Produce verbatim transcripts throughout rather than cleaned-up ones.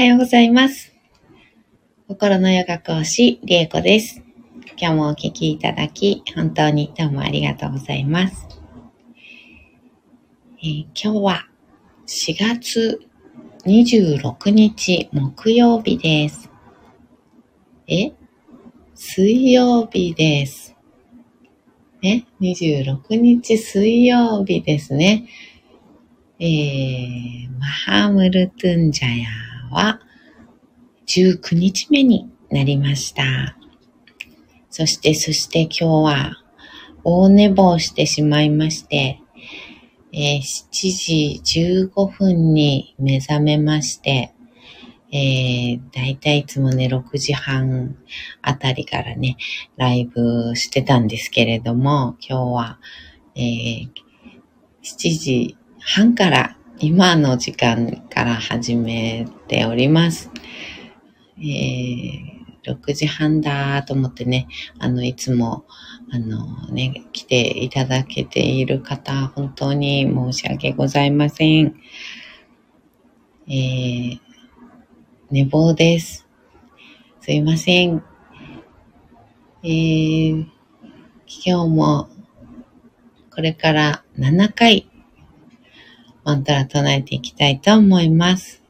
おはようございます。心のヨガ講師りえこです。今日もお聞きいただき本当にどうもありがとうございます。えー、今日はしがつにじゅうろくにち木曜日です。え、水曜日です。ね、にじゅうろくにち水曜日ですね。えー、マハムルトゥンジャヤはじゅうくにちめになりました。そしてそして今日は大寝坊してしまいまして、えー、しちじじゅうごふんに目覚めまして、えー、だいたいいつもねろくじはんあたりからねライブしてたんですけれども、今日は、えー、しちじはんから今の時間から始めております。えー、ろくじはんだと思ってね、あのいつもあのね来ていただけている方、本当に申し訳ございません。えー、寝坊です。すいません。えー、今日もこれからななかいマントラ唱えていきたいと思います。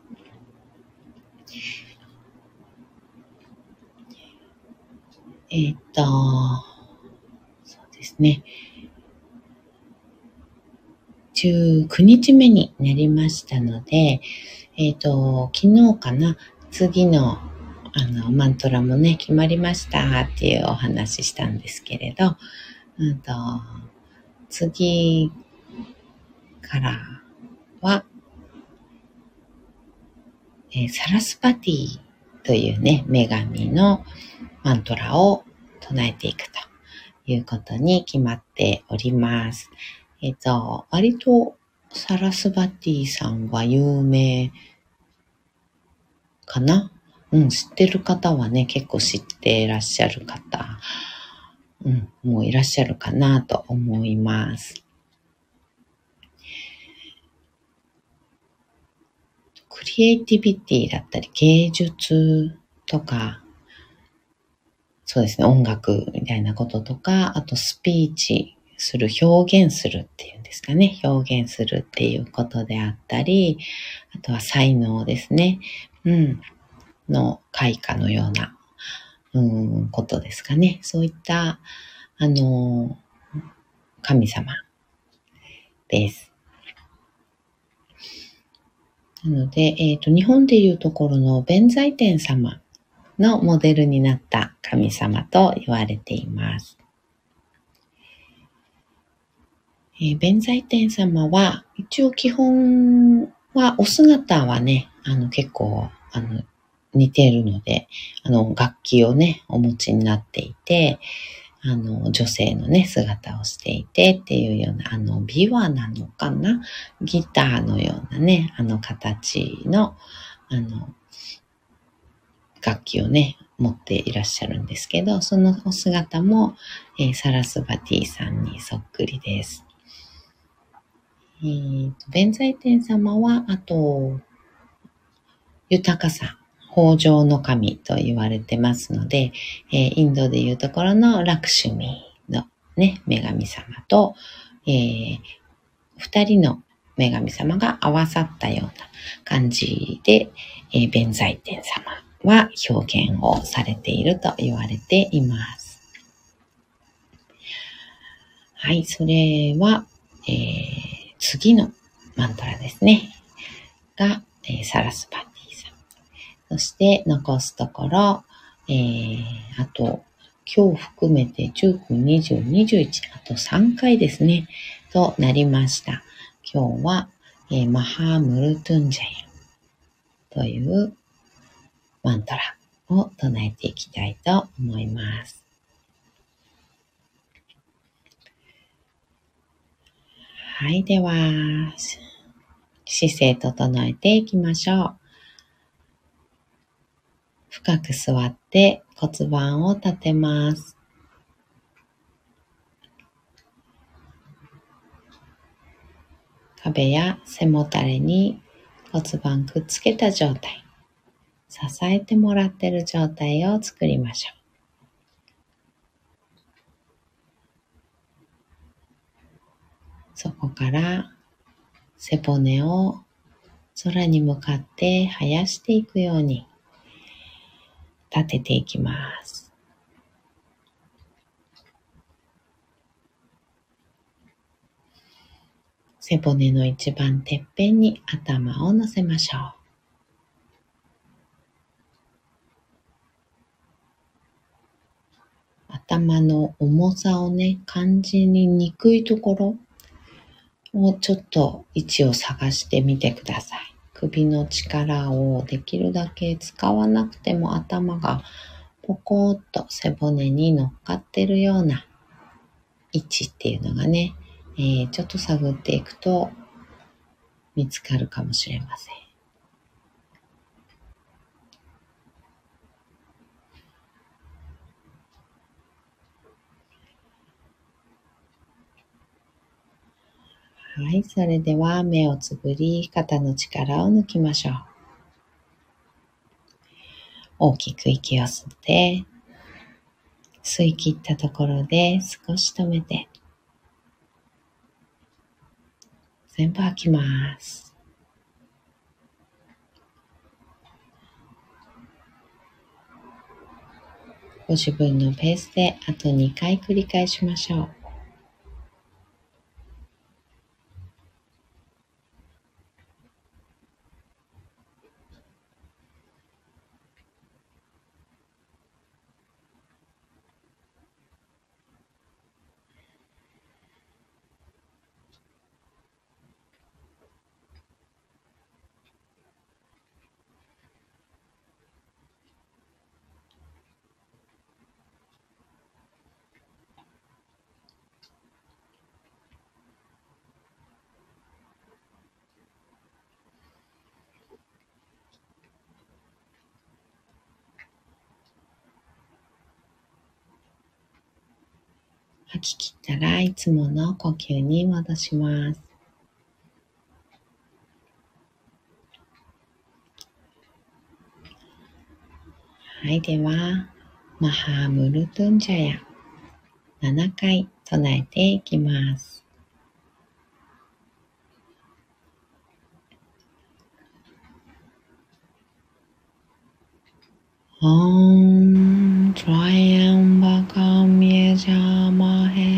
えー、っと、そうですね。じゅうくにちめになりましたので、えー、っと、昨日かな、次の、あの、マントラもね、決まりましたっていうお話したんですけれど、うんと、次から、は、えー、サラスパティというね、女神のマントラを唱えていくということに決まっております。えっと、割とサラスパティさんは有名かな？うん、知ってる方はね、結構知っていらっしゃる方、うん、もういらっしゃるかなと思います。クリエイティビティだったり芸術とか、そうですね、音楽みたいなこととか、あとスピーチする、表現するっていうんですかね、表現するっていうことであったり、あとは才能ですね、うん、の開花のような、うん、ことですかね。そういった、あの、神様です。なので、えっと、日本でいうところの弁財天様のモデルになった神様と言われています。えー、弁財天様は、一応基本は、お姿はね、あの結構あの似ているので、あの楽器をね、お持ちになっていて、あの女性のね、姿をしていてっていうような、あの琵琶なのかな、ギターのようなね、あの形のあの楽器をね持っていらっしゃるんですけど、そのお姿も、えー、サラスバティさんにそっくりです。えーと、弁財天様はあと豊かさ、豊穣の神と言われてますので、えー、インドでいうところのラクシュミのね、女神様と、えー、二人の女神様が合わさったような感じで、えー、弁財天様は表現をされていると言われています。はい、それは、えー、次のマントラですね。が、えー、サラスパティ。そして残すところ、えー、あと今日含めてじゅうく、にじゅう、にじゅういち、あとさんかいですね、となりました。今日は、えー、マハームルトゥンジャヤというマントラを唱えていきたいと思います。はい、では姿勢整えていきましょう。深く座って骨盤を立てます。壁や背もたれに骨盤くっつけた状態。支えてもらっている状態を作りましょう。そこから背骨を空に向かって生やしていくように立てていきます。背骨の一番てっぺんに頭を乗せましょう。頭の重さをね、感じにくいところをちょっと位置を探してみてください。首の力をできるだけ使わなくても頭がポコーっと背骨に乗っかってるような位置っていうのがね、えー、ちょっと探っていくと見つかるかもしれません。はい、それでは目をつぶり、肩の力を抜きましょう。大きく息を吸って、吸い切ったところで少し止めて、全部吐きます。ご自分のペースであとにかい繰り返しましょう。吐き切ったらいつもの呼吸に戻します。はい、ではマハームルトゥンジャヤななかい唱えていきます。Om Triambakam Yajamahe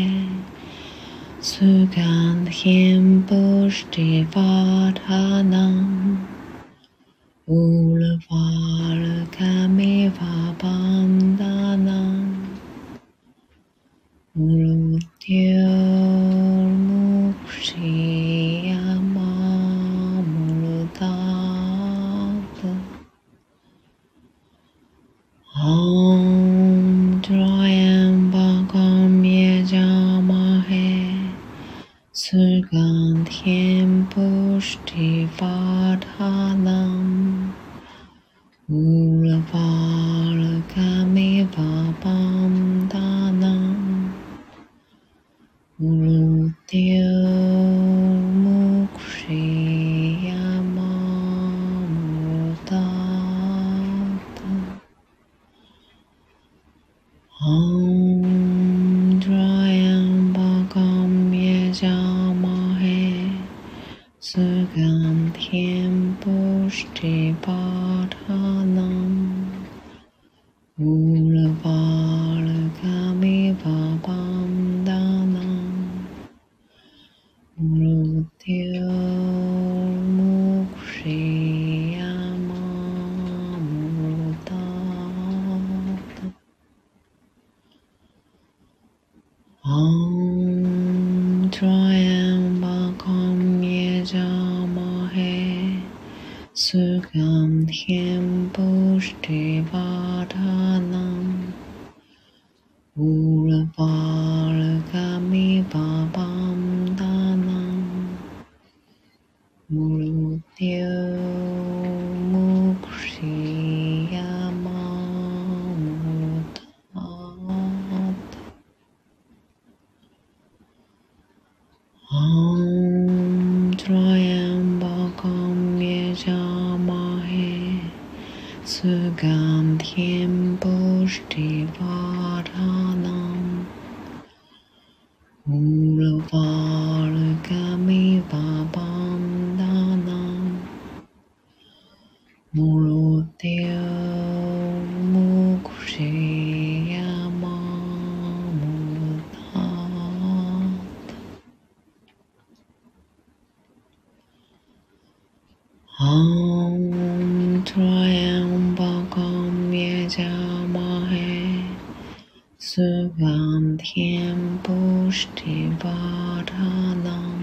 Sugandhim Pushtivardhanam Ulvarukamiva Bandhanam Ulmutyurmukshiyama Mulutat Om Triambakam Yajamahe Sugandhim Pushtivardhanam Ulvarukamiva Bandhanam Ulmutyurmukshiyama Mulutat Om Triambakam Yajamahe Sugandhim Pushtivardhanam Ulvarukamiva Bandhanam Mulutyurmukshiyama Mulutat Om Triambakam Yajamahe Sugandhim Pushtivardhanam Ulvarukamiva Bandhanam Mulutyurmukshiyama Mulutat Om Triambakam Yajamahe Sugandhim Pushtivardhanam Urvarukamiva Bandhanam Murutya Mukshiyama Murtat Aum Trayambakam Yajamahe Sugandhim Pushtivardhanam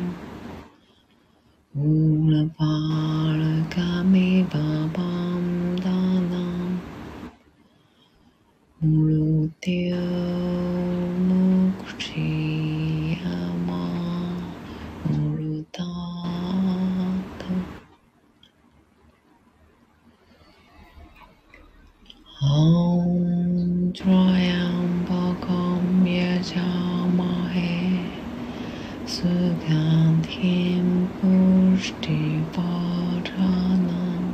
Urvarukamiva Bandhanam Murutya Mukshiyama Murtat Aum Trayambakam Yajamahe Sugandhim Pushtivardhanam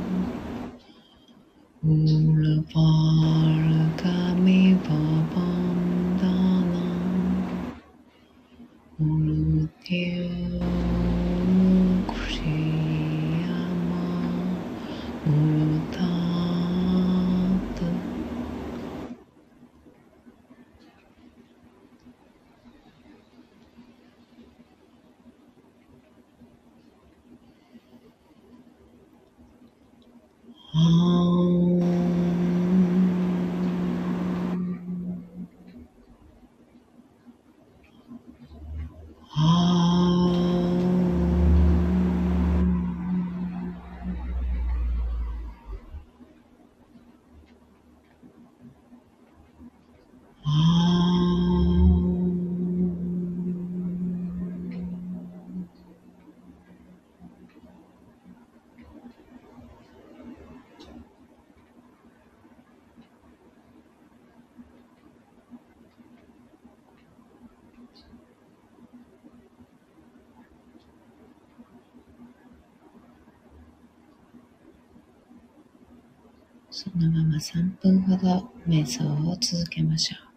Urvarukamiva Bandhanam Murutya Mukshiyama Murtatそのままさんぷんほど瞑想を続けましょう。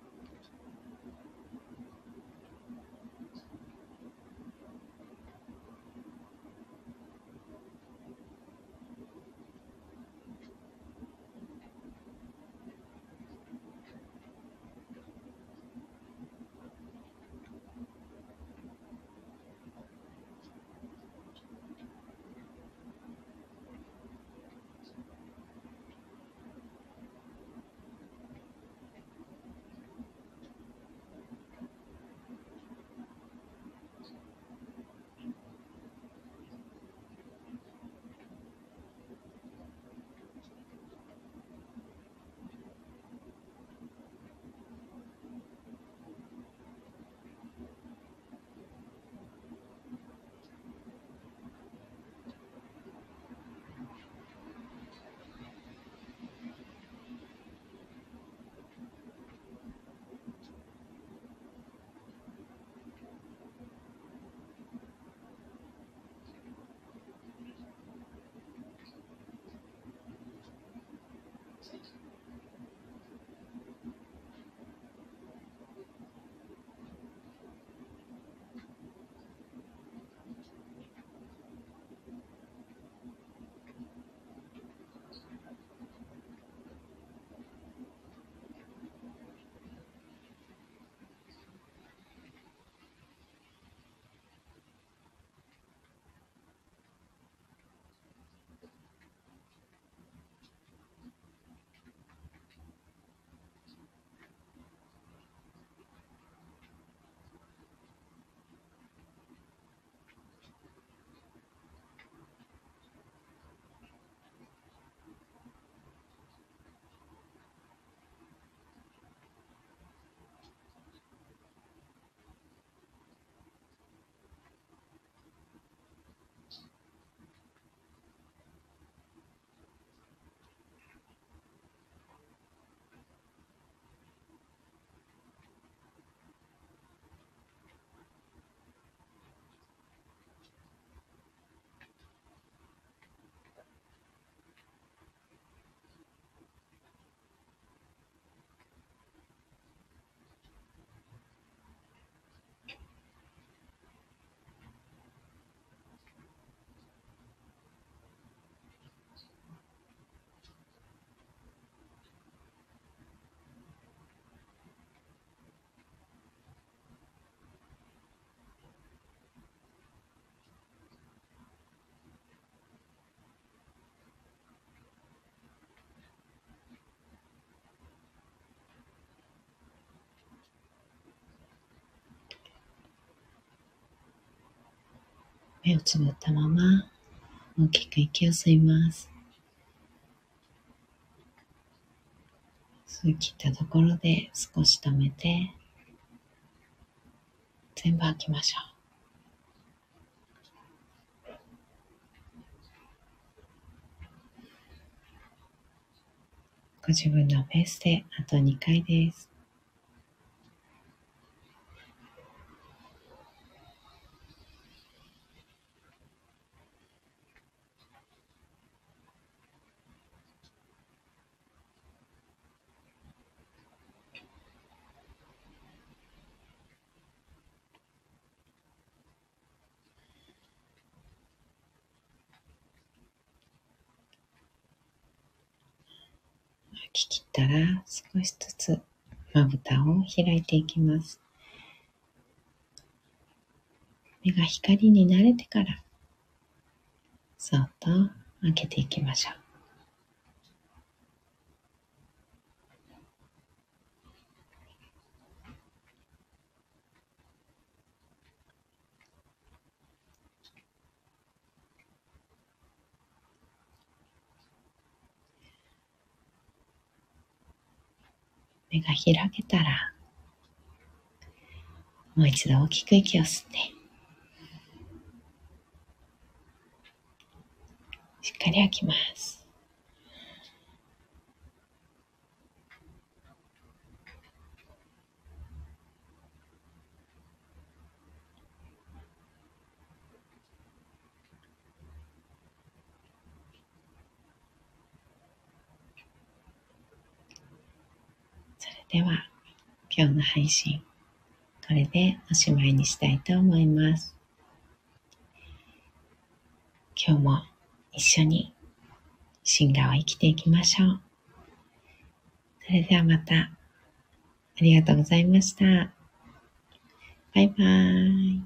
目をつぶったまま大きく息を吸います。吸い切ったところで少し止めて全部吐きましょう。ご自分のペースであとにかいです。吐き切ったら少しずつまぶたを開いていきます。目が光に慣れてからそっと開けていきましょう。目が開けたら、もう一度大きく息を吸って、しっかり吐きます。では、今日の配信、これでおしまいにしたいと思います。今日も一緒に進化を生きていきましょう。それではまた、ありがとうございました。バイバーイ。